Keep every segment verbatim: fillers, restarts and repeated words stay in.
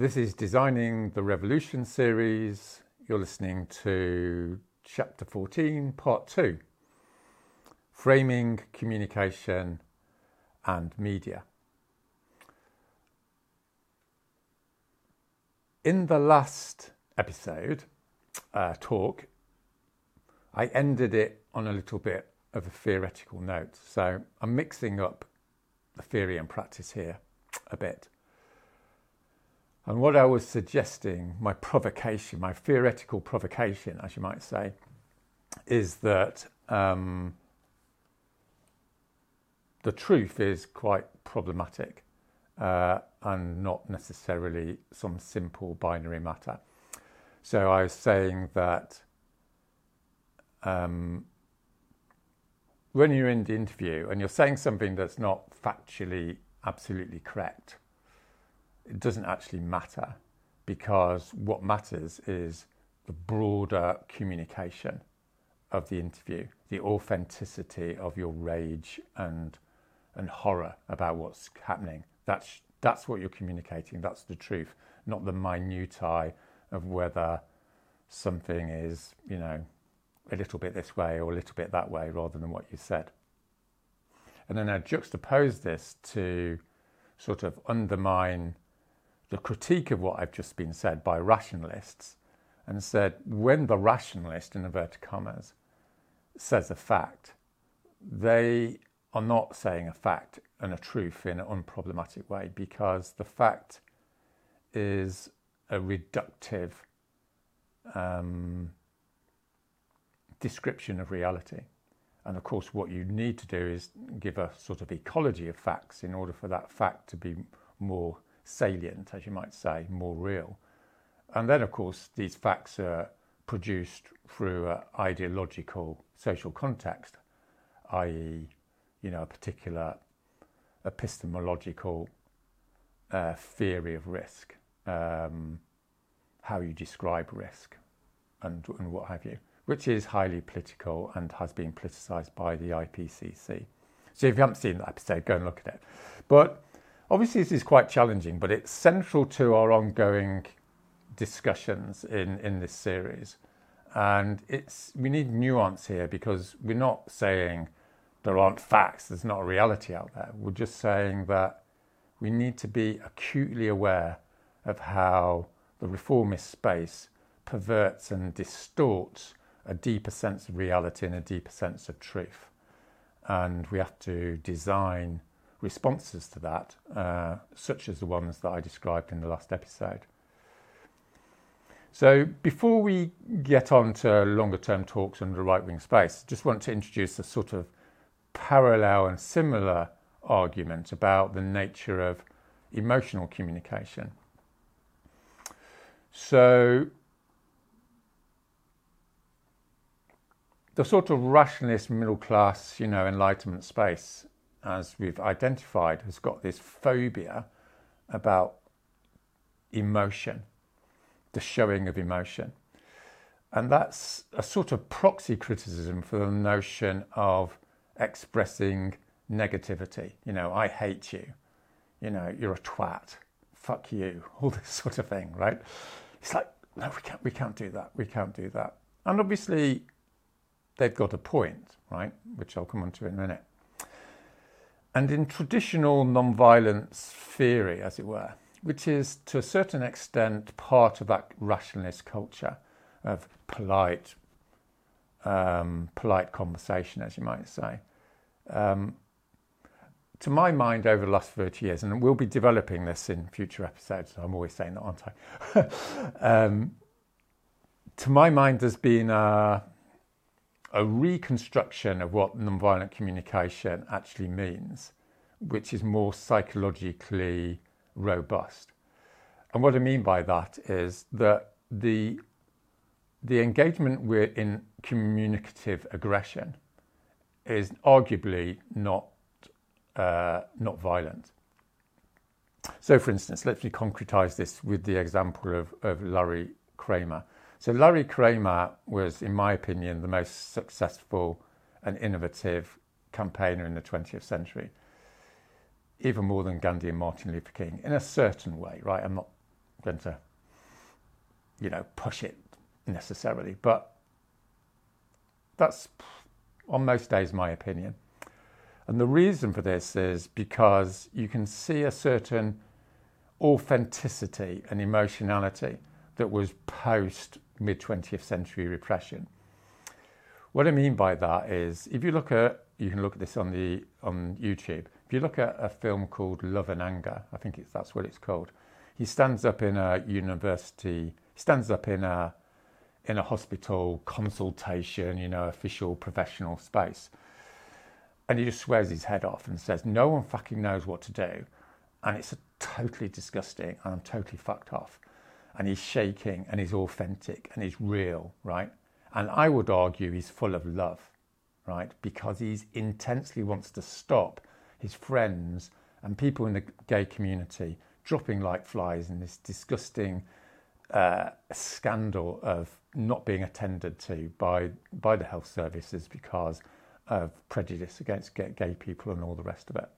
This is Designing the Revolution series. You're listening to Chapter fourteen, Part two, Framing Communication and Media. In the last episode, uh, talk, I ended it on a little bit of a theoretical note. So I'm mixing up the theory and practice here a bit. And what I was suggesting, my provocation, my theoretical provocation, as you might say, is that um, the truth is quite problematic uh, and not necessarily some simple binary matter. So I was saying that um, when you're in the interview and you're saying something that's not factually absolutely correct, it doesn't actually matter, because what matters is the broader communication of the interview, the authenticity of your rage and and horror about what's happening. That's that's what you're communicating. That's the truth, not the minutiae of whether something is, you know, a little bit this way or a little bit that way, rather than what you said. And then I juxtapose this to sort of undermine the critique of what I've just been said by rationalists, and said when the rationalist, in inverted commas, says a fact, they are not saying a fact and a truth in an unproblematic way, because the fact is a reductive um, description of reality. And of course, what you need to do is give a sort of ecology of facts in order for that fact to be more salient, as you might say, more real. And then, of course, these facts are produced through an ideological social context, that is, you know, a particular epistemological uh, theory of risk, um, how you describe risk, and, and what have you, which is highly political and has been politicised by the I P C C. So if you haven't seen that episode, go and look at it. But obviously this is quite challenging, but it's central to our ongoing discussions in, in this series. And it's we need nuance here, because we're not saying there aren't facts, there's not a reality out there. We're just saying that we need to be acutely aware of how the reformist space perverts and distorts a deeper sense of reality and a deeper sense of truth. And we have to design responses to that, uh, such as the ones that I described in the last episode. So before we get on to longer term talks on the right-wing space, I just want to introduce a sort of parallel and similar argument about the nature of emotional communication. So the sort of rationalist, middle-class, you know, enlightenment space, as we've identified, has got this phobia about emotion, the showing of emotion. And that's a sort of proxy criticism for the notion of expressing negativity. You know, I hate you. You know, you're a twat. Fuck you. All this sort of thing, right? It's like, no, we can't, we can't do that. We can't do that. And obviously, they've got a point, right, which I'll come on to in a minute. And in traditional non-violence theory, as it were, which is to a certain extent part of that rationalist culture of polite, um, polite conversation, as you might say, um, to my mind, over the last thirty years, and we'll be developing this in future episodes, I'm always saying that, aren't I? um, to my mind, there's been a a reconstruction of what nonviolent communication actually means, which is more psychologically robust. And what I mean by that is that the, the engagement we're in communicative aggression is arguably not, uh, not violent. So for instance, let me concretise this with the example of, of Larry Kramer. So Larry Kramer was, in my opinion, the most successful and innovative campaigner in the twentieth century, even more than Gandhi and Martin Luther King, in a certain way, right? I'm not than to, you know, push it necessarily. But that's on most days my opinion. And the reason for this is because you can see a certain authenticity and emotionality that was post mid twentieth century repression. What I mean by that is, if you look at, you can look at this on the on YouTube, if you look at a film called Love and Anger, I think it's, that's what it's called, he stands up in a university, stands up in a in a hospital consultation, you know, official professional space. And he just swears his head off and says, no one fucking knows what to do. And it's totally disgusting and I'm totally fucked off. And he's shaking and he's authentic and he's real, right? And I would argue he's full of love, right? Because he's intensely wants to stop his friends and people in the gay community dropping like flies in this disgusting uh, scandal of not being attended to by, by the health services because of prejudice against gay people and all the rest of it.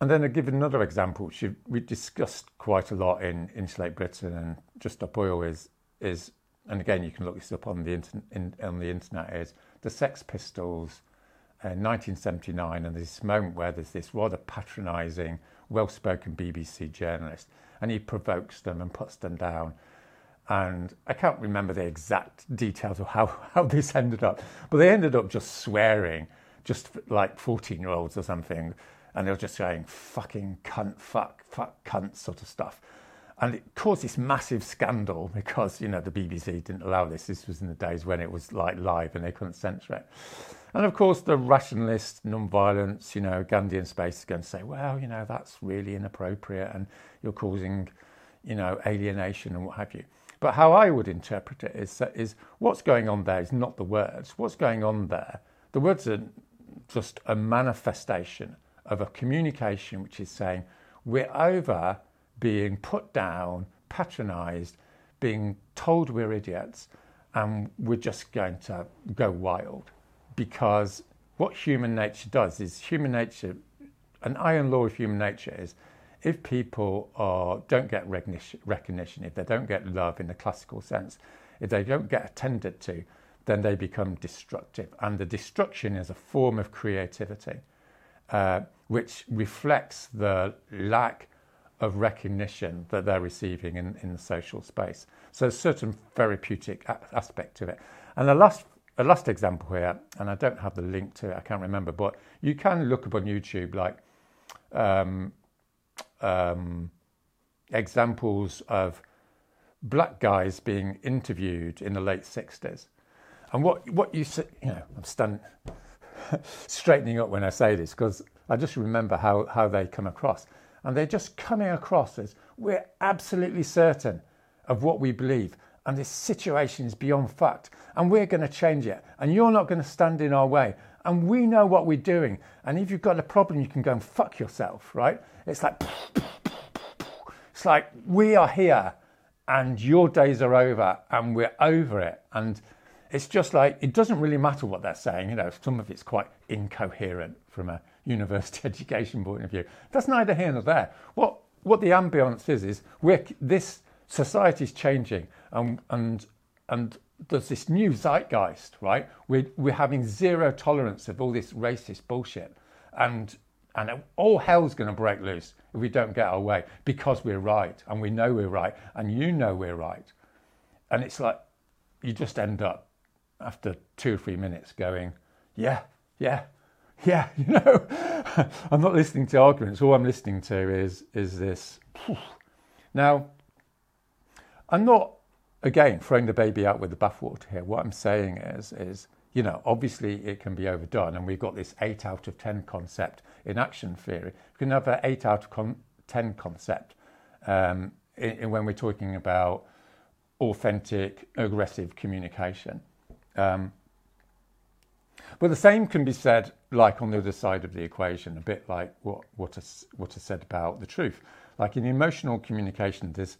And then I give another example, which we discussed quite a lot in Insulate Britain and Just Stop Oil is, is and again, you can look this up on the, inter in, on the internet, is the Sex Pistols in uh, nineteen seventy-nine. And there's this moment where there's this rather patronising, well-spoken B B C journalist, and he provokes them and puts them down. And I can't remember the exact details of how, how this ended up, but they ended up just swearing, just like fourteen-year-olds or something. And they were just saying, fucking cunt, fuck, fuck, cunt sort of stuff. And it caused this massive scandal because, you know, the B B C didn't allow this. This was in the days when it was like live and they couldn't censor it. And of course, the rationalist, non-violence, you know, Gandhian space is going to say, well, you know, that's really inappropriate and you're causing, you know, alienation and what have you. But how I would interpret it is, is what's going on there is not the words. What's going on there, the words are just a manifestation of a communication which is saying we're over being put down, patronised, being told we're idiots, and we're just going to go wild. Because what human nature does is human nature, an iron law of human nature is, if people are, don't get recognition, if they don't get love in the classical sense, if they don't get attended to, then they become destructive. And the destruction is a form of creativity, uh, which reflects the lack of recognition that they're receiving in, in the social space. So a certain therapeutic aspect to it. And the last, the last example here, and I don't have the link to it, I can't remember, but you can look up on YouTube like um, um, examples of black guys being interviewed in the late sixties. And what, what you see, you know, I'm stunned, straightening up when I say this, because I just remember how, how they come across. And they're just coming across as we're absolutely certain of what we believe. And this situation is beyond fucked. And we're going to change it. And you're not going to stand in our way. And we know what we're doing. And if you've got a problem, you can go and fuck yourself, right? It's like, it's like we are here and your days are over and we're over it. And it's just like, it doesn't really matter what they're saying. You know, some of it's quite incoherent from a university education point of view. That's neither here nor there. What, what the ambience is, is we're, this society's changing and, and, and there's this new zeitgeist, right? We're, we're having zero tolerance of all this racist bullshit. And, and all hell's going to break loose if we don't get our way because we're right and we know we're right and you know we're right. And it's like, you just end up after two or three minutes going, yeah, yeah, yeah, you know, I'm not listening to arguments. All I'm listening to is is this. Now, I'm not, again, throwing the baby out with the bathwater here. What I'm saying is, is, you know, obviously it can be overdone. And we've got this eight out of ten concept in action theory. You can have an eight out of ten concept um, in, in when we're talking about authentic, aggressive communication. Um, But the same can be said, like on the other side of the equation, a bit like what what is what is said about the truth. Like in emotional communication, there's,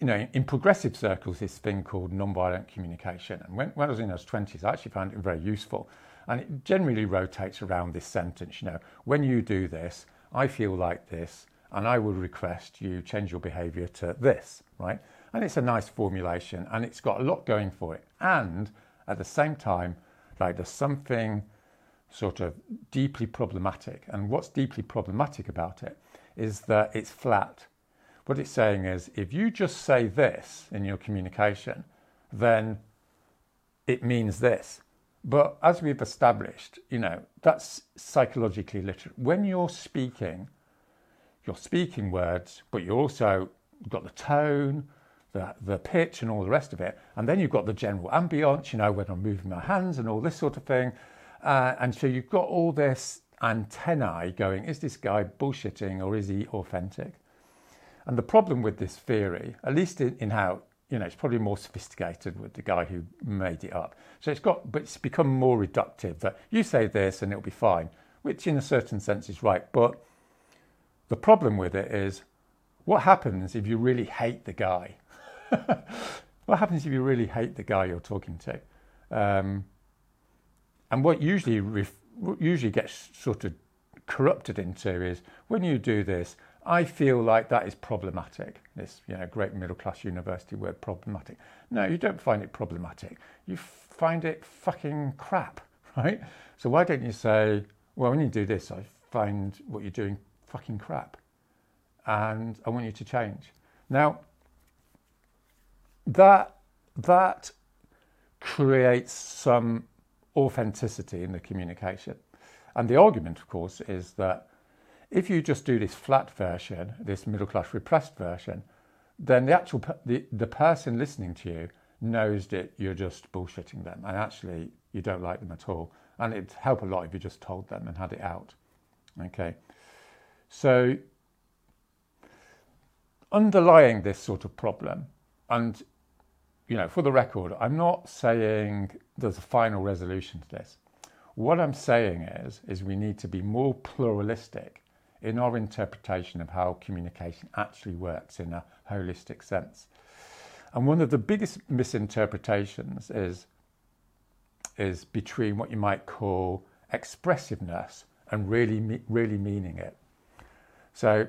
you know, in progressive circles, this thing called nonviolent communication. And when, when I was in those twenties, I actually found it very useful. And it generally rotates around this sentence, you know, when you do this, I feel like this, and I would request you change your behaviour to this, right? And it's a nice formulation, and it's got a lot going for it. And at the same time, like, there's something sort of deeply problematic. And what's deeply problematic about it is that it's flat. What it's saying is, if you just say this in your communication, then it means this. But as we've established, you know, that's psychologically literate. When you're speaking, you're speaking words, but you also got the tone, the, the pitch and all the rest of it. And then you've got the general ambience, you know, when I'm moving my hands and all this sort of thing. Uh, and so you've got all this antennae going, is this guy bullshitting or is he authentic? And the problem with this theory, at least in, in how, you know, it's probably more sophisticated with the guy who made it up. So it's got, but it's become more reductive that you say this and it'll be fine, which in a certain sense is right. But the problem with it is, what happens if you really hate the guy? What happens if you really hate the guy you're talking to? Um, and what usually, ref, what usually gets sort of corrupted into is, when you do this, I feel like that is problematic. This, you know, great middle-class university word, problematic. No, you don't find it problematic. You find it fucking crap, right? So why don't you say, well, when you do this, I find what you're doing fucking crap, and I want you to change. Now, that that creates some authenticity in the communication. And the argument, of course, is that if you just do this flat version, this middle-class repressed version, then the actual the, the person listening to you knows that you're just bullshitting them, and actually you don't like them at all. And it'd help a lot if you just told them and had it out. Okay. So underlying this sort of problem, and, you know, for the record, I'm not saying there's a final resolution to this. What I'm saying is, is we need to be more pluralistic in our interpretation of how communication actually works in a holistic sense. And one of the biggest misinterpretations is, is between what you might call expressiveness and really, really meaning it. So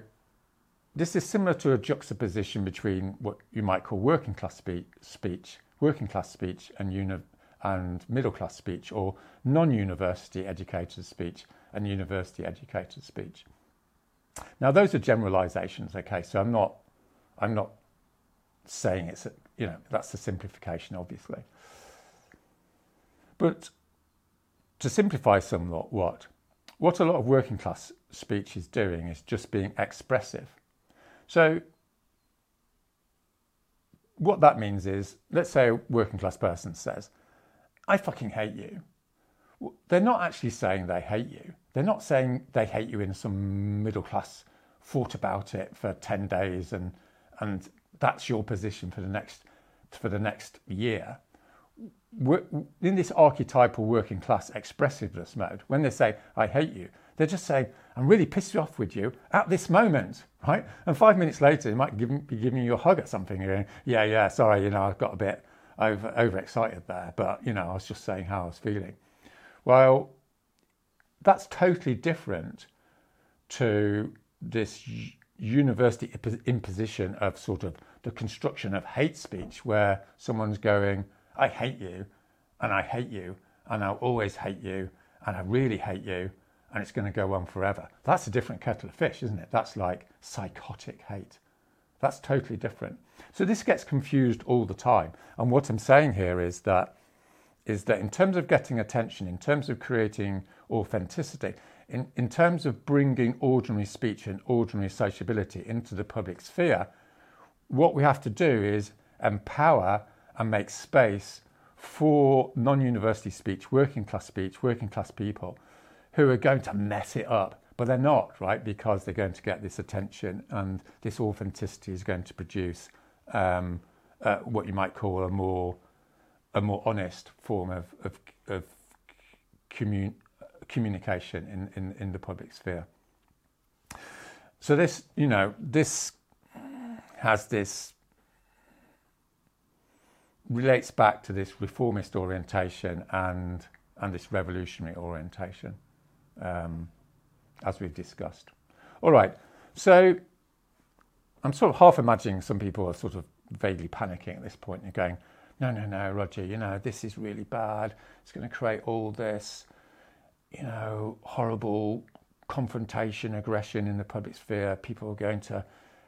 this is similar to a juxtaposition between what you might call working class spe speech, working class speech and, uni and middle class speech, or non-university educated speech and university educated speech. Now, those are generalizations, okay, so I'm not, I'm not saying it's, a, you know, that's a simplification, obviously. But to simplify somewhat, what? What a lot of working class speech is doing is just being expressive. So what that means is, let's say a working class person says, I fucking hate you. They're not actually saying they hate you. They're not saying they hate you in some middle class, thought about it for ten days and, and that's your position for the next, for the next year. We're, in this archetypal working class expressiveness mode, when they say, I hate you, they're just saying, I'm really pissed off with you at this moment, right? And five minutes later, they might give, be giving you a hug or something. You're going, yeah, yeah, sorry, you know, I've got a bit over, overexcited there, but, you know, I was just saying how I was feeling. Well, that's totally different to this university imposition of sort of the construction of hate speech, where someone's going, I hate you, and I hate you, and I'll always hate you, and I really hate you, and it's going to go on forever. That's a different kettle of fish, isn't it? That's like psychotic hate. That's totally different. So this gets confused all the time. And what I'm saying here is that is that in terms of getting attention, in terms of creating authenticity, in, in terms of bringing ordinary speech and ordinary sociability into the public sphere, what we have to do is empower and make space for non-university speech, working class speech, working class people who are going to mess it up, but they're not, right? Because they're going to get this attention, and this authenticity is going to produce um, uh, what you might call a more a more honest form of, of, of commun communication in, in, in the public sphere. So this, you know, this has this, relates back to this reformist orientation and, and this revolutionary orientation, um, as we've discussed. All right, so I'm sort of half imagining some people are sort of vaguely panicking at this point and going, no, no, no, Roger, you know, this is really bad. It's going to create all this, you know, horrible confrontation, aggression in the public sphere. People are going to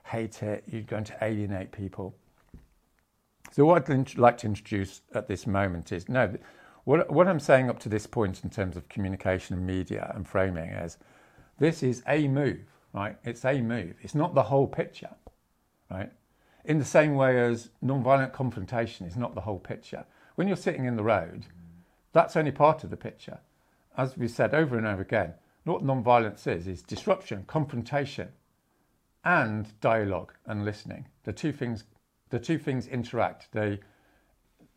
hate it. You're going to alienate people. So what I'd like to introduce at this moment is, no, what, what I'm saying up to this point in terms of communication and media and framing is, this is a move, right? It's a move. It's not the whole picture, right? In the same way as nonviolent confrontation is not the whole picture. When you're sitting in the road, that's only part of the picture. As we've said over and over again, what nonviolence is, is disruption, confrontation, and dialogue and listening. The two things, the two things interact. They,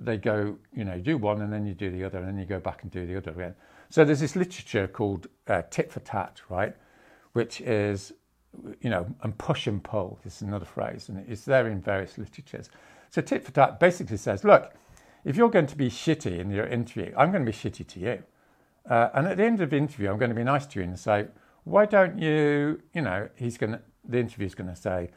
they go, you know, you do one and then you do the other and then you go back and do the other again. So there's this literature called uh, tit for tat, right? Which is, you know, and push and pull is another phrase, and it's there in various literatures. So tit for tat basically says, look, if you're going to be shitty in your interview, I'm going to be shitty to you. Uh, and at the end of the interview, I'm going to be nice to you and say, why don't you, you know, he's going to, the interviewer's going to say,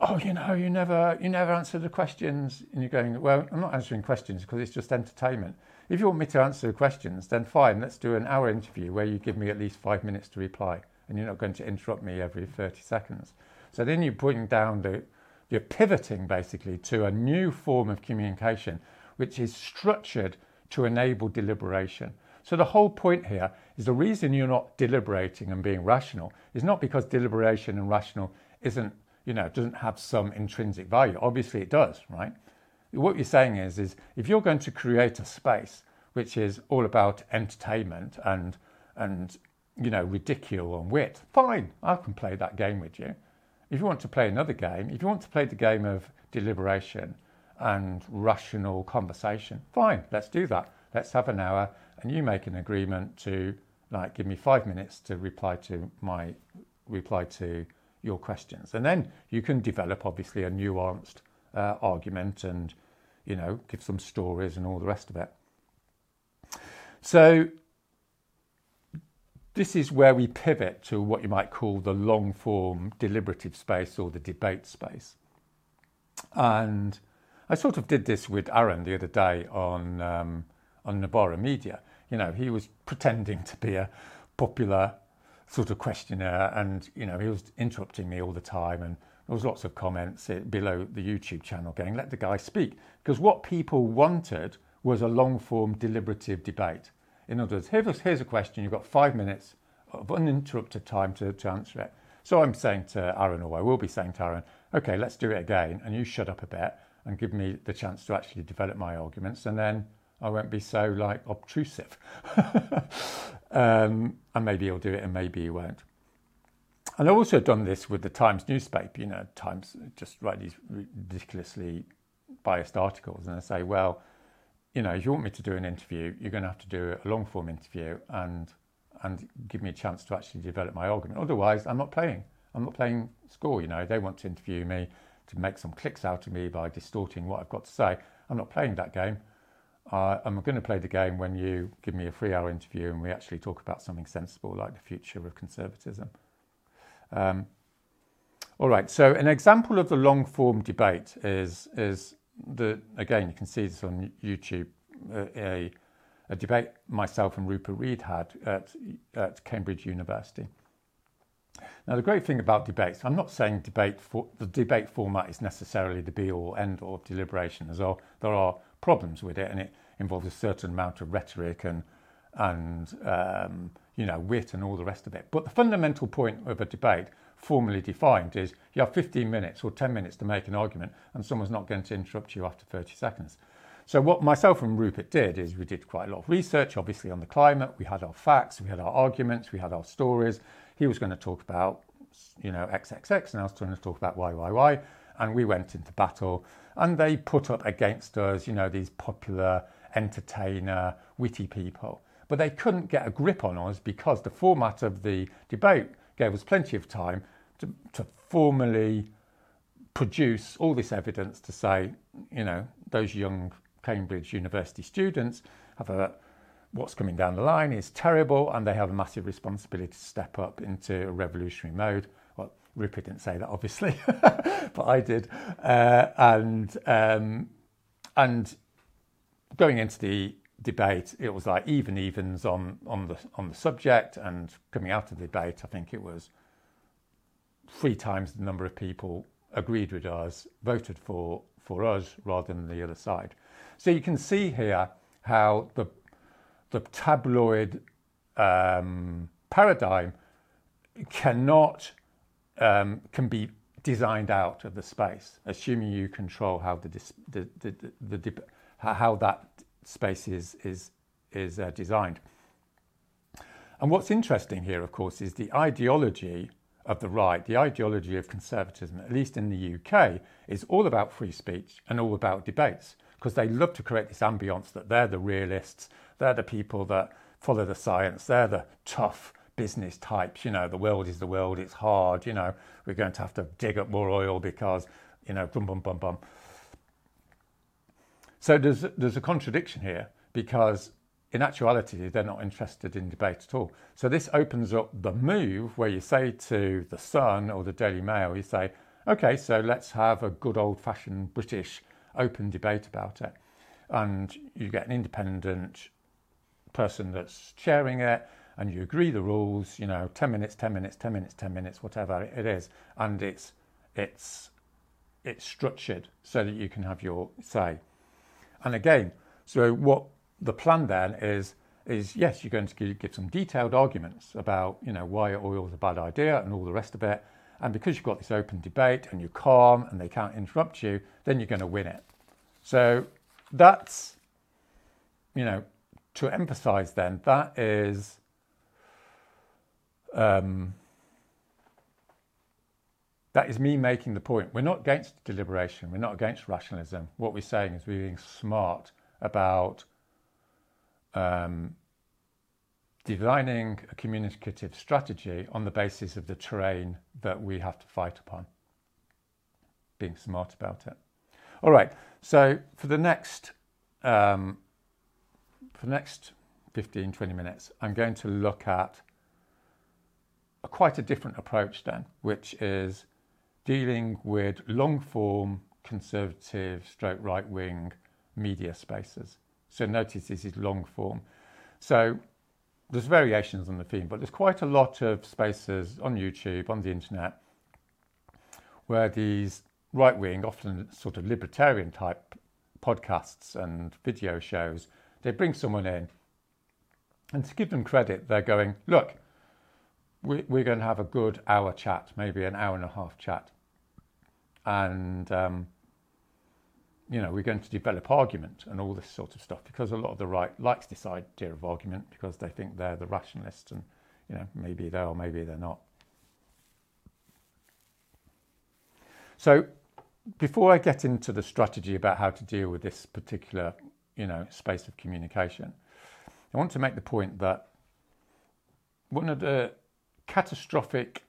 oh, you know, you never, you never answer the questions. And you're going, well, I'm not answering questions because it's just entertainment. If you want me to answer the questions, then fine, let's do an hour interview where you give me at least five minutes to reply. And you're not going to interrupt me every thirty seconds. So then you bring down the, you're pivoting basically to a new form of communication, which is structured to enable deliberation. So the whole point here is the reason you're not deliberating and being rational is not because deliberation and rational isn't, you know, doesn't have some intrinsic value. Obviously it does, right? What you're saying is, is if you're going to create a space which is all about entertainment and, and, you know, ridicule and wit, fine, I can play that game with you. If you want to play another game, if you want to play the game of deliberation and rational conversation, fine, let's do that. Let's have an hour and you make an agreement to, like, give me five minutes to reply to my, reply to your questions. And then you can develop, obviously, a nuanced uh, argument and, you know, give some stories and all the rest of it. So this is where we pivot to what you might call the long-form deliberative space or the debate space. And I sort of did this with Aaron the other day on um, on Navara Media. You know, he was pretending to be a popular sort of questioner, and, you know, he was interrupting me all the time, and there was lots of comments below the YouTube channel going, let the guy speak. Because what people wanted was a long-form deliberative debate. In other words, here's a question, you've got five minutes of uninterrupted time to, to answer it. So I'm saying to Aaron, or I will be saying to Aaron, okay, let's do it again, and you shut up a bit and give me the chance to actually develop my arguments, and then I won't be so, like, obtrusive. um, and maybe he'll do it and maybe he won't. And I've also done this with the Times newspaper. You know, Times just write these ridiculously biased articles, and I say, well, you know, if you want me to do an interview, you're going to have to do a long-form interview and and give me a chance to actually develop my argument. Otherwise, I'm not playing. I'm not playing score, you know. They want to interview me to make some clicks out of me by distorting what I've got to say. I'm not playing that game. Uh, I'm going to play the game when you give me a three-hour interview and we actually talk about something sensible like the future of conservatism. Um, all right, so an example of the long-form debate is... is The, again, you can see this on YouTube, uh, a, a debate myself and Rupert Reed had at, at Cambridge University. Now, the great thing about debates, I'm not saying debate for, the debate format is necessarily the be-all, end-all of deliberation, as well. There are problems with it, and it involves a certain amount of rhetoric and, and um, you know, wit and all the rest of it. But the fundamental point of a debate, formally defined, is you have fifteen minutes or ten minutes to make an argument and someone's not going to interrupt you after thirty seconds. So what myself and Rupert did is we did quite a lot of research, obviously, on the climate. We had our facts, we had our arguments, we had our stories. He was going to talk about, you know, X X X, and I was trying to talk about Y Y Y, and we went into battle, and they put up against us, you know, these popular entertainer, witty people. But they couldn't get a grip on us because the format of the debate gave us plenty of time to, to formally produce all this evidence to say, you know, those young Cambridge University students have a, what's coming down the line is terrible, and they have a massive responsibility to step up into a revolutionary mode. Well, Rupert didn't say that, obviously, but I did. Uh, and um, and going into the debate, it was like even evens on on the on the subject. And coming out of the debate, I think it was three times the number of people agreed with us, voted for for us rather than the other side. So you can see here how the the tabloid um, paradigm cannot um, can be designed out of the space, assuming you control how the the, the, the, the how that space is is is uh, designed. And what's interesting here, of course, is the ideology of the right, the ideology of conservatism, at least in the U K, is all about free speech and all about debates, because they love to create this ambience that they're the realists, they're the people that follow the science, they're the tough business types, you know, the world is the world, it's hard, you know, we're going to have to dig up more oil because, you know, bum bum bum bum. So there's, there's a contradiction here, because in actuality, they're not interested in debate at all. So this opens up the move where you say to the Sun or the Daily Mail, you say, OK, so let's have a good old-fashioned British open debate about it. And you get an independent person that's chairing it, and you agree the rules, you know, ten minutes, ten minutes, ten minutes, ten minutes, whatever it is. And it's, it's, it's structured so that you can have your say. And again, so what... the plan then is, is yes, you're going to give some detailed arguments about, you know, why oil is a bad idea and all the rest of it. And because you've got this open debate and you're calm and they can't interrupt you, then you're going to win it. So that's, you know, to emphasize then, that is um, that is me making the point. We're not against deliberation. We're not against rationalism. What we're saying is we're being smart about Um, designing a communicative strategy on the basis of the terrain that we have to fight upon. Being smart about it. All right, so for the next um, for the next fifteen, twenty minutes, I'm going to look at a quite a different approach then, which is dealing with long-form conservative stroke right-wing media spaces. So notice this is long form. So there's variations on the theme, but there's quite a lot of spaces on YouTube, on the internet, where these right-wing, often sort of libertarian type podcasts and video shows, they bring someone in, and to give them credit, they're going, look, we're going to have a good hour chat, maybe an hour and a half chat. And um, you know, we're going to develop argument and all this sort of stuff, because a lot of the right likes this idea of argument because they think they're the rationalists, and, you know, maybe they are, maybe they're not. So before I get into the strategy about how to deal with this particular, you know, space of communication, I want to make the point that one of the catastrophic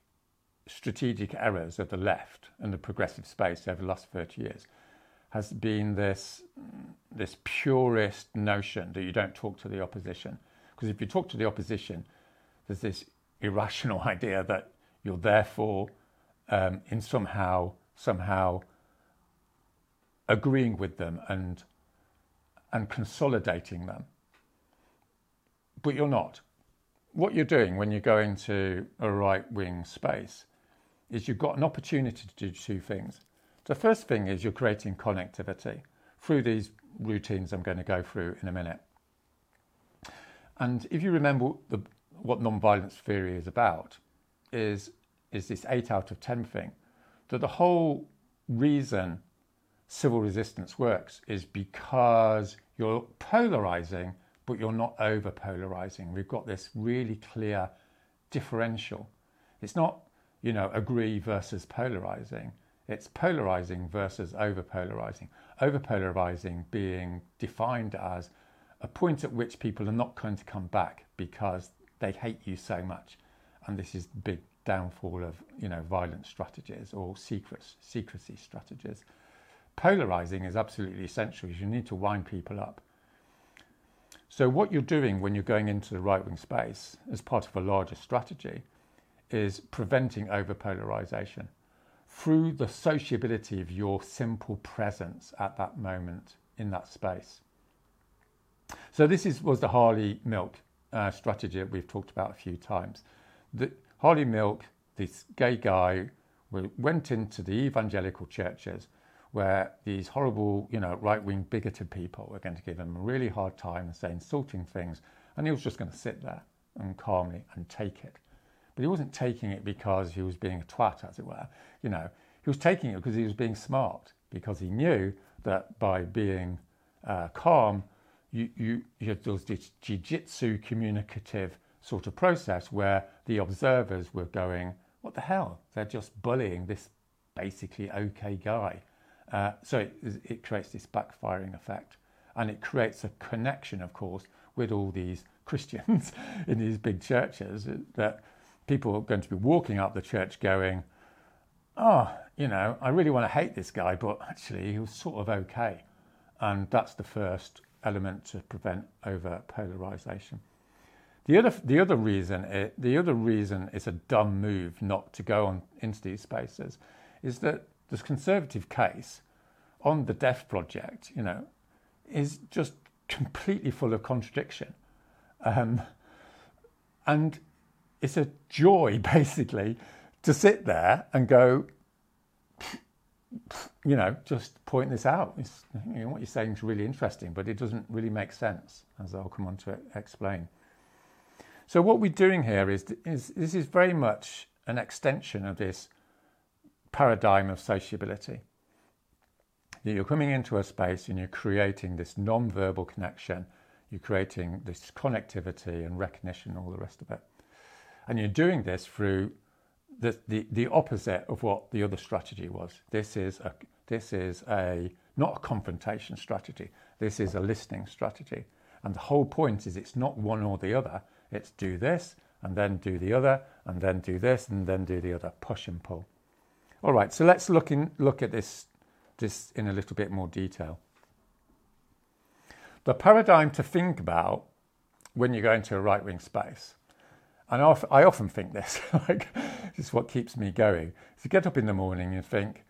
strategic errors of the left and the progressive space over the last thirty years has been this, this purist notion that you don't talk to the opposition. Because if you talk to the opposition, there's this irrational idea that you're therefore um, in somehow, somehow agreeing with them and, and consolidating them. But you're not. What you're doing when you go into a right-wing space is you've got an opportunity to do two things. The first thing is you're creating connectivity through these routines I'm going to go through in a minute. And if you remember the, what nonviolence theory is about, is, is this eight out of ten thing, that the whole reason civil resistance works is because you're polarising, but you're not over-polarising. We've got this really clear differential. It's not, you know, agree versus polarising. It's polarising versus over-polarising. Over-polarising being defined as a point at which people are not going to come back because they hate you so much. And this is the big downfall of, you know, violent strategies or secret, secrecy strategies. Polarising is absolutely essential. You need to wind people up. So what you're doing when you're going into the right-wing space as part of a larger strategy is preventing over polarization through the sociability of your simple presence at that moment in that space. So this is was the Harvey Milk uh, strategy that we've talked about a few times. The Harvey Milk, this gay guy, went into the evangelical churches where these horrible, you know, right-wing bigoted people were going to give him a really hard time and say insulting things, and he was just going to sit there and calmly and take it. But he wasn't taking it because he was being a twat, as it were. You know, he was taking it because he was being smart, because he knew that by being uh, calm, you, you, you there was this jiu-jitsu communicative sort of process where the observers were going, what the hell? They're just bullying this basically okay guy. Uh, so it, it creates this backfiring effect, and it creates a connection, of course, with all these Christians in these big churches, that people are going to be walking up the church going, oh, you know, I really want to hate this guy, but actually he was sort of okay. And that's the first element to prevent over polarization. The other, the other reason, it, the other reason it's a dumb move not to go on into these spaces is that the conservative case on the death project, you know, is just completely full of contradiction. Um, and it's a joy, basically, to sit there and go, you know, just point this out. It's, you know, what you're saying is really interesting, but it doesn't really make sense, as I'll come on to explain. So what we're doing here is, is this is very much an extension of this paradigm of sociability. You're coming into a space and you're creating this non-verbal connection, you're creating this connectivity and recognition, all the rest of it. And you're doing this through the, the, the opposite of what the other strategy was. This is, a, this is a not a confrontation strategy, this is a listening strategy. And the whole point is it's not one or the other, it's do this and then do the other and then do this and then do the other, push and pull. All right, so let's look, in, look at this, this in a little bit more detail. The paradigm to think about when you go into a right-wing space, and I often think this, like, this is what keeps me going, is to get up in the morning and think,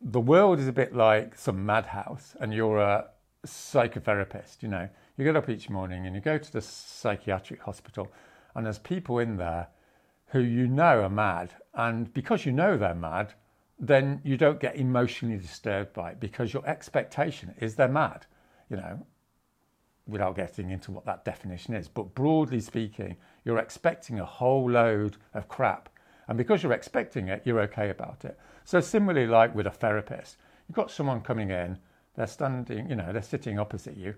the world is a bit like some madhouse and you're a psychotherapist, you know. You get up each morning and you go to the psychiatric hospital and there's people in there who you know are mad, and because you know they're mad, then you don't get emotionally disturbed by it because your expectation is they're mad, you know, without getting into what that definition is. But broadly speaking, you're expecting a whole load of crap, and because you're expecting it, you're okay about it. So similarly, like with a therapist, you've got someone coming in, they're standing, you know, they're sitting opposite you.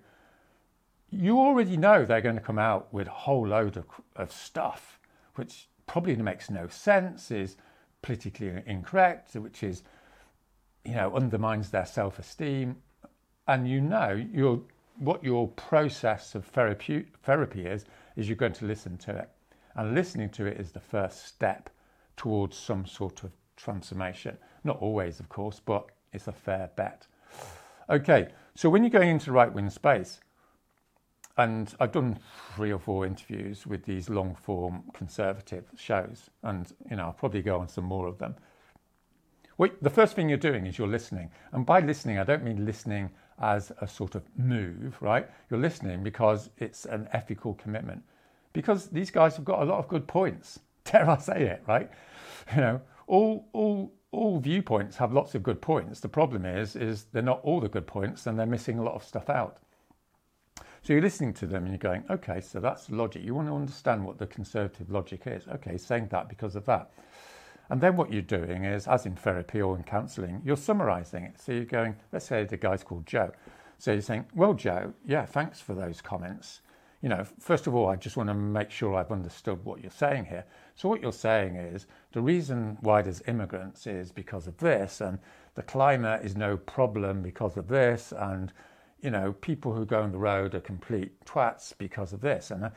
You already know they're going to come out with a whole load of, of stuff, which probably makes no sense, is politically incorrect, which is, you know, undermines their self-esteem. And you know your what your process of therapy, therapy is, is you're going to listen to it. And listening to it is the first step towards some sort of transformation. Not always, of course, but it's a fair bet. Okay, so when you're going into right-wing space, and I've done three or four interviews with these long-form conservative shows, and you know I'll probably go on some more of them. Well, the first thing you're doing is you're listening, and by listening I don't mean listening as a sort of move, right? You're listening because it's an ethical commitment, because these guys have got a lot of good points. Dare I say it, right? You know, all all all viewpoints have lots of good points. The problem is, is they're not all the good points, and they're missing a lot of stuff out. So you're listening to them and you're going, okay, so that's logic. You want to understand what the conservative logic is. Okay, saying that because of that. And then what you're doing is, as in therapy or in counselling, you're summarising it. So you're going, let's say the guy's called Joe. So you're saying, well, Joe, yeah, thanks for those comments. You know, first of all, I just want to make sure I've understood what you're saying here. So what you're saying is, the reason why there's immigrants is because of this, and the climate is no problem because of this, and you know, people who go on the road are complete twats because of this. And I,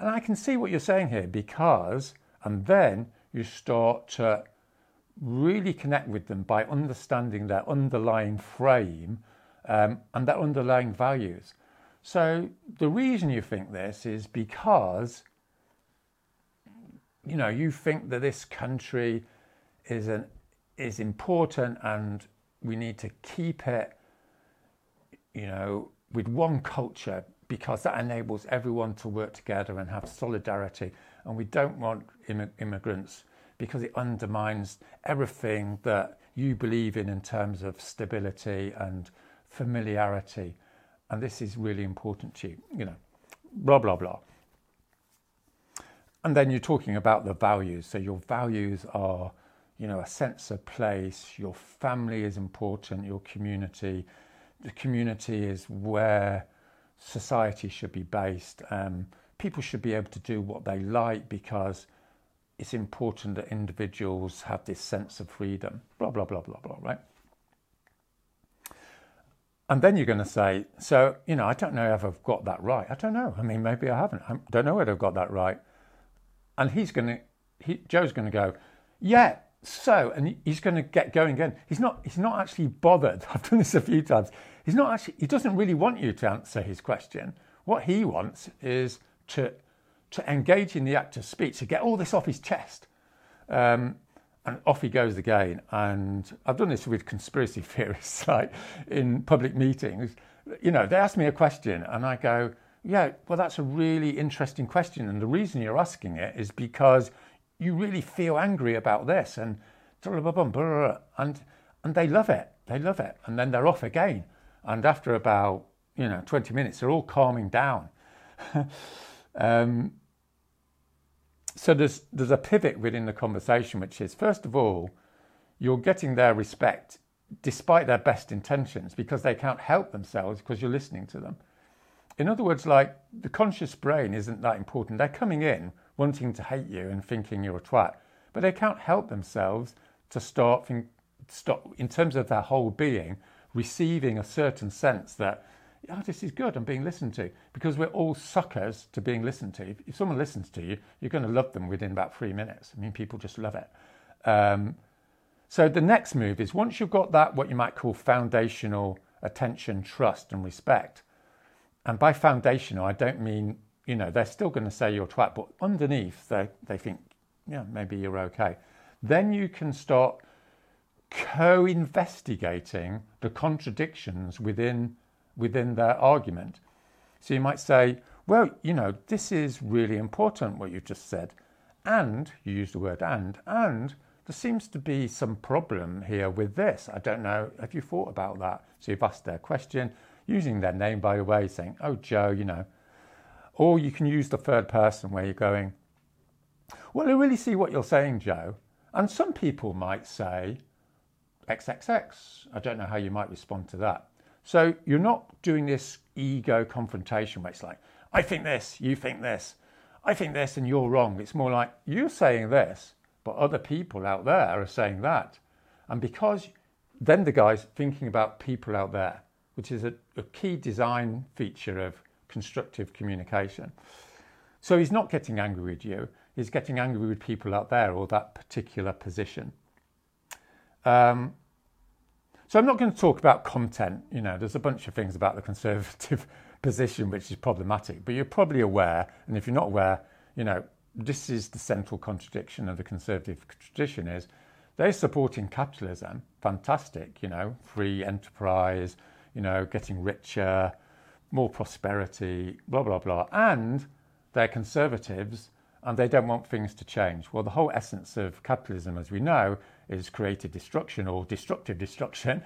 and I can see what you're saying here because, and then you start to really connect with them by understanding their underlying frame um, and their underlying values. So the reason you think this is because you know, you think that this country is an is important and we need to keep it, you know, with one culture, because that enables everyone to work together and have solidarity. And we don't want im- immigrants because it undermines everything that you believe in in terms of stability and familiarity. And this is really important to you, you know, blah, blah, blah. And then you're talking about the values. So your values are, you know, a sense of place. Your family is important, your community. The community is where society should be based. Um, people should be able to do what they like because it's important that individuals have this sense of freedom, blah, blah, blah, blah, blah, right? And then you're going to say, so, you know, I don't know if I've got that right. I don't know. I mean, maybe I haven't. I don't know whether I've got that right. And he's going to, he, Joe's going to go, yeah, so, and he's going to get going again. He's not, he's not actually bothered. I've done this a few times. He's not actually, he doesn't really want you to answer his question. What he wants is to, to engage in the act of speech, to get all this off his chest. Um, and off he goes again. And I've done this with conspiracy theorists, like in public meetings. You know, they ask me a question and I go, yeah, well, that's a really interesting question. And the reason you're asking it is because you really feel angry about this, and and and they love it. They love it. And then they're off again. And after about, you know, twenty minutes, they're all calming down. um, so there's there's a pivot within the conversation, which is, first of all, you're getting their respect despite their best intentions because they can't help themselves because you're listening to them. In other words, like, the conscious brain isn't that important. They're coming in wanting to hate you and thinking you're a twat, but they can't help themselves to start, think, stop, in terms of their whole being, receiving a certain sense that, oh, this is good, I'm being listened to, because we're all suckers to being listened to. If someone listens to you, you're going to love them within about three minutes. I mean, people just love it. Um, so the next move is, once you've got that, what you might call foundational attention, trust and respect, and by foundational, I don't mean, you know, they're still going to say you're a twat, but underneath they, they think, yeah, maybe you're okay. Then you can start co-investigating the contradictions within, within their argument. So you might say, well, you know, this is really important what you've just said. And, you use the word and, and there seems to be some problem here with this. I don't know, have you thought about that? So you've asked their question, using their name, by the way, saying, oh, Joe, you know. Or you can use the third person where you're going, well, I really see what you're saying, Joe. And some people might say, X X X. I don't know how you might respond to that. So you're not doing this ego confrontation where it's like, I think this, you think this, I think this, and you're wrong. It's more like, you're saying this, but other people out there are saying that. And because then the guy's thinking about people out there, which is a, a key design feature of constructive communication. So he's not getting angry with you, he's getting angry with people out there or that particular position. Um, so I'm not going to talk about content, you know, there's a bunch of things about the conservative position which is problematic, but you're probably aware, and if you're not aware, you know, this is the central contradiction of the conservative tradition is, they're supporting capitalism, fantastic, you know, free enterprise, you know, getting richer, more prosperity, blah, blah, blah. And they're conservatives and they don't want things to change. Well, the whole essence of capitalism, as we know, is creative destruction or destructive destruction.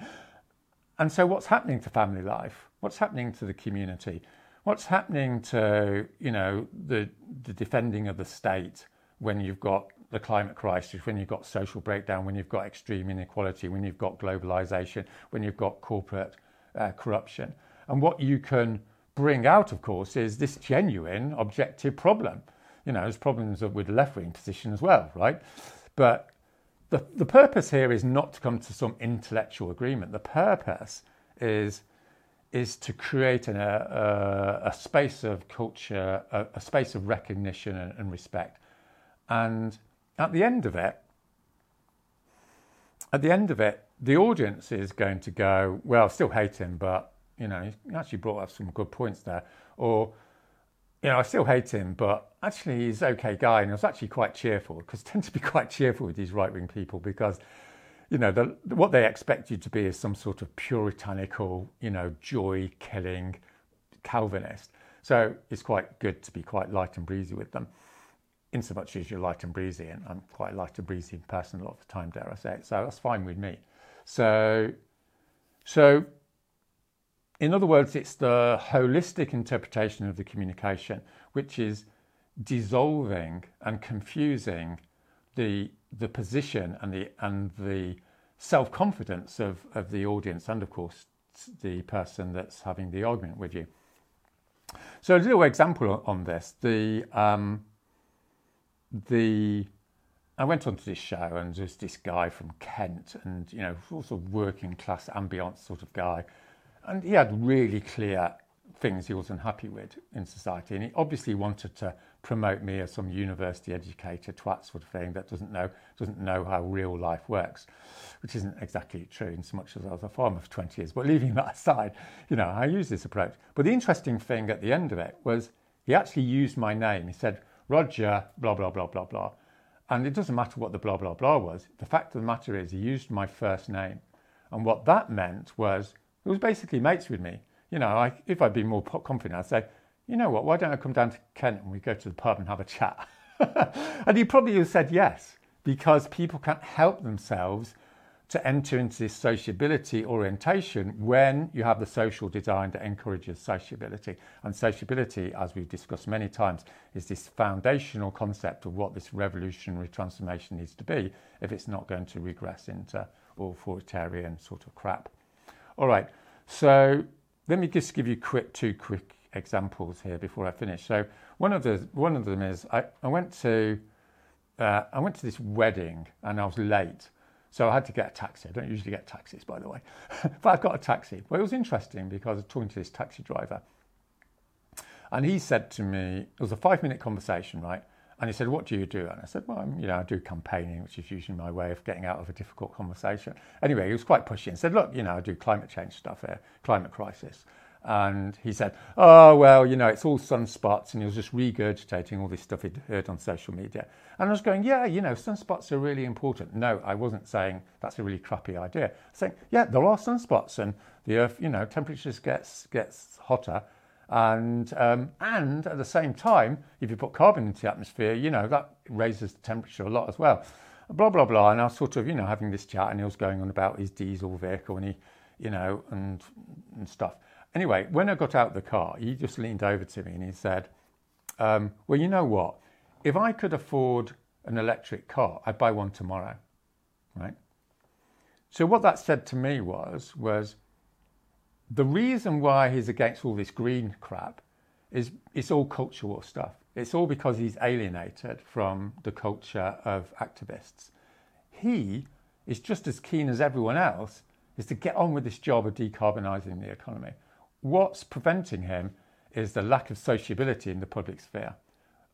And so what's happening to family life? What's happening to the community? What's happening to, you know, the, the defending of the state when you've got the climate crisis, when you've got social breakdown, when you've got extreme inequality, when you've got globalization, when you've got corporate uh, corruption? And what you can bring out, of course, is this genuine, objective problem. You know, there's problems with the left-wing position as well, right? But the, the purpose here is not to come to some intellectual agreement. The purpose is, is to create an, a, a space of culture, a, a space of recognition and, and respect. And at the end of it, at the end of it, the audience is going to go, well, I still hate him, but you know, you actually brought up some good points there. Or you know, I still hate him, but actually he's an okay guy, and he was actually quite cheerful, because I tend to be quite cheerful with these right-wing people, because, you know, the, what they expect you to be is some sort of puritanical, you know, joy-killing Calvinist. So it's quite good to be quite light and breezy with them, insomuch as you're light and breezy, and I'm quite light and breezy in person a lot of the time, dare I say it, so that's fine with me. So, so in other words, it's the holistic interpretation of the communication, which is dissolving and confusing the the position and the and the self-confidence of, of the audience, and of course the person that's having the argument with you. So a little example on this, the um, the I went onto this show, and there's this guy from Kent, and you know, sort of working class ambiance sort of guy, and he had really clear things he was unhappy with in society, and he obviously wanted to promote me as some university educator twat sort of thing that doesn't know doesn't know how real life works, which isn't exactly true, in so much as I was a farmer for twenty years. But leaving that aside, you know, I use this approach. But the interesting thing at the end of it was he actually used my name. He said, Roger, blah, blah, blah, blah, blah. And it doesn't matter what the blah, blah, blah was. The fact of the matter is he used my first name. And what that meant was he was basically mates with me. You know, I, if I'd been more confident, I'd say, you know what, why don't I come down to Kent and we go to the pub and have a chat? And he probably would have said yes, because people can't help themselves to enter into this sociability orientation when you have the social design that encourages sociability. And sociability, as we've discussed many times, is this foundational concept of what this revolutionary transformation needs to be if it's not going to regress into authoritarian sort of crap. All right, so let me just give you quick two quick examples here before I finish. So one of the one of them is I, I went to uh, I went to this wedding, and I was late, so I had to get a taxi. I don't usually get taxis, by the way, but I got a taxi. But it was interesting because I was talking to this taxi driver, and he said to me, it was a five minute conversation, right? And he said, "What do you do?" And I said, "Well, I'm, you know, I do campaigning, which is usually my way of getting out of a difficult conversation." Anyway, he was quite pushy and said, "Look, you know, I do climate change stuff here, climate crisis." And he said, "Oh, well, you know, it's all sunspots," and he was just regurgitating all this stuff he'd heard on social media. And I was going, "Yeah, you know, sunspots are really important." No, I wasn't saying that's a really crappy idea. I was saying, "Yeah, there are sunspots, and the Earth, you know, temperatures gets gets hotter." And um, and at the same time, if you put carbon into the atmosphere, you know, that raises the temperature a lot as well. Blah, blah, blah. And I was sort of, you know, having this chat, and he was going on about his diesel vehicle and he, you know, and, and stuff. Anyway, when I got out of the car, he just leaned over to me and he said, um, "Well, you know what? If I could afford an electric car, I'd buy one tomorrow." Right? So what that said to me was, was, the reason why he's against all this green crap is it's all cultural stuff. It's all because he's alienated from the culture of activists. He is just as keen as everyone else is to get on with this job of decarbonising the economy. What's preventing him is the lack of sociability in the public sphere.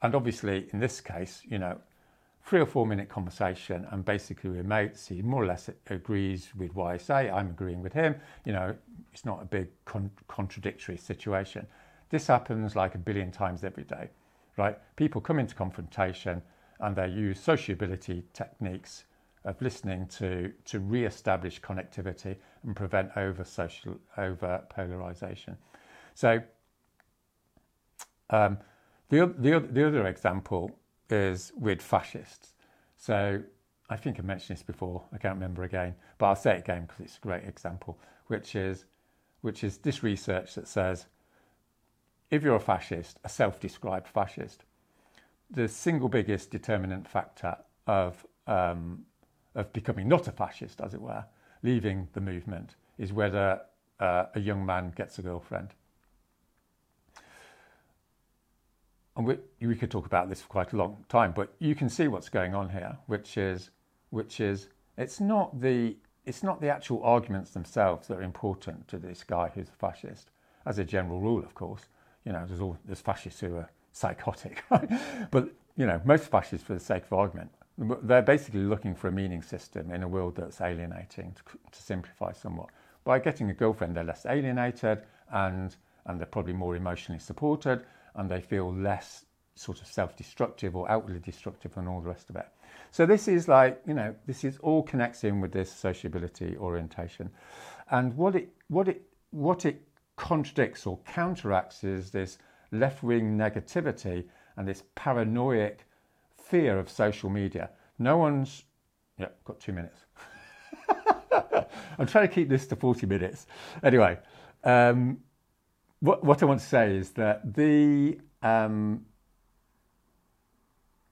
And obviously, in this case, you know, three or four minute conversation, and basically we're mates. He more or less agrees with what I say. I'm agreeing with him. You know, it's not a big con contradictory situation. This happens like a billion times every day, right? People come into confrontation and they use sociability techniques of listening to to re-establish connectivity and prevent over social over polarization. So um, the the the other example is with fascists. So I think I mentioned this before, I can't remember again, but I'll say it again because it's a great example, which is which is this research that says if you're a fascist, a self-described fascist, the single biggest determinant factor of um, of becoming not a fascist, as it were, leaving the movement, is whether uh, a young man gets a girlfriend. And we, we could talk about this for quite a long time, but you can see what's going on here, which is, which is, it's not the, it's not the actual arguments themselves that are important to this guy who's a fascist. As a general rule, of course, you know, there's all there's fascists who are psychotic, right? But you know, most fascists, for the sake of argument, they're basically looking for a meaning system in a world that's alienating. To, to simplify somewhat, by getting a girlfriend, they're less alienated, and and they're probably more emotionally supported. and they feel less sort of self-destructive or outwardly destructive and all the rest of it. So this is like, you know, this is all connects in with this sociability orientation. And what it, what it, what it contradicts or counteracts is this left-wing negativity and this paranoid fear of social media. No one's, yeah, got two minutes. I'm trying to keep this to forty minutes. Anyway, um, what, what I want to say is that the, um,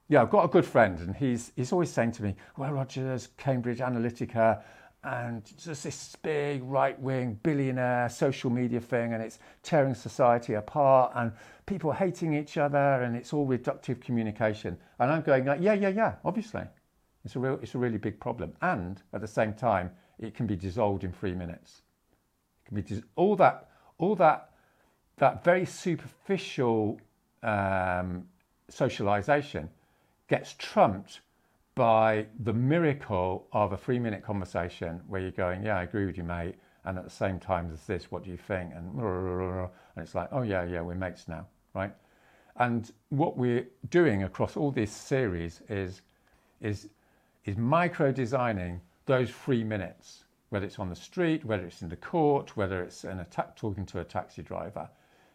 yeah, I've got a good friend and he's, he's always saying to me, well, Rogers, Cambridge Analytica, and just this big right-wing billionaire social media thing, and it's tearing society apart and people hating each other and it's all reductive communication. And I'm going like, yeah, yeah, yeah, obviously. It's a, real, it's a really big problem. And at the same time, it can be dissolved in three minutes. It can be all that, all that, that very superficial um, socialization gets trumped by the miracle of a three-minute conversation where you're going, yeah, I agree with you, mate, and at the same time there's this, what do you think? And, and it's like, oh, yeah, yeah, we're mates now, right? And what we're doing across all this series is, is, is micro-designing those three minutes, whether it's on the street, whether it's in the court, whether it's an attack talking to a taxi driver,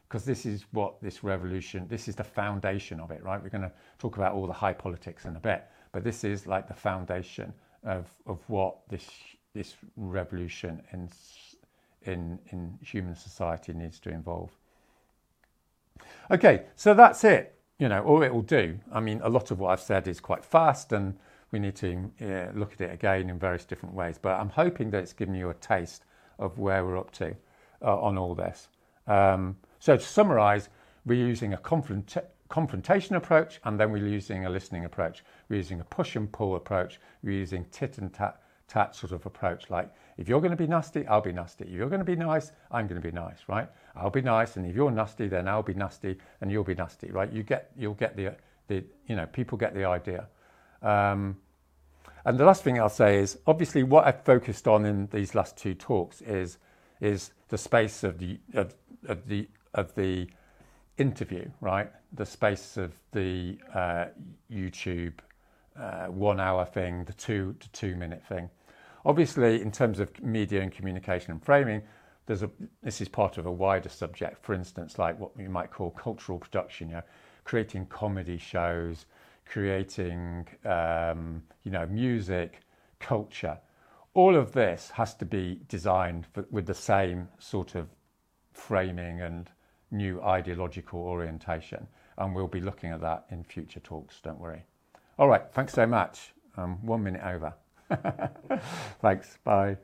because this is what this revolution, this is the foundation of it, right? We're going to talk about all the high politics in a bit, but this is like the foundation of, of what this, this revolution in, in, in human society needs to involve. Okay, so that's it, you know, all it will do. I mean, a lot of what I've said is quite fast and we need to uh, look at it again in various different ways, but I'm hoping that it's given you a taste of where we're up to uh, on all this. Um, so to summarise, we're using a confront confrontation approach, and then we're using a listening approach. We're using a push and pull approach. We're using tit and tat, tat sort of approach, like if you're going to be nasty, I'll be nasty. If you're going to be nice, I'm going to be nice, right? I'll be nice, and if you're nasty, then I'll be nasty, and you'll be nasty, right? You get, you'll get the, the, you know, people get the idea. Um, and the last thing I'll say is, obviously, what I've focused on in these last two talks is is the space of the of, of the of the interview, right? The space of the uh, YouTube uh, one-hour thing, the two to two-minute thing. Obviously, in terms of media and communication and framing, there's a this is part of a wider subject. For instance, like what you might call cultural production, you know, creating comedy shows, creating um, you know, music, culture. All of this has to be designed for, with the same sort of framing and new ideological orientation, and we'll be looking at that in future talks, don't worry. All right, thanks so much. Um, one minute over. Thanks, bye.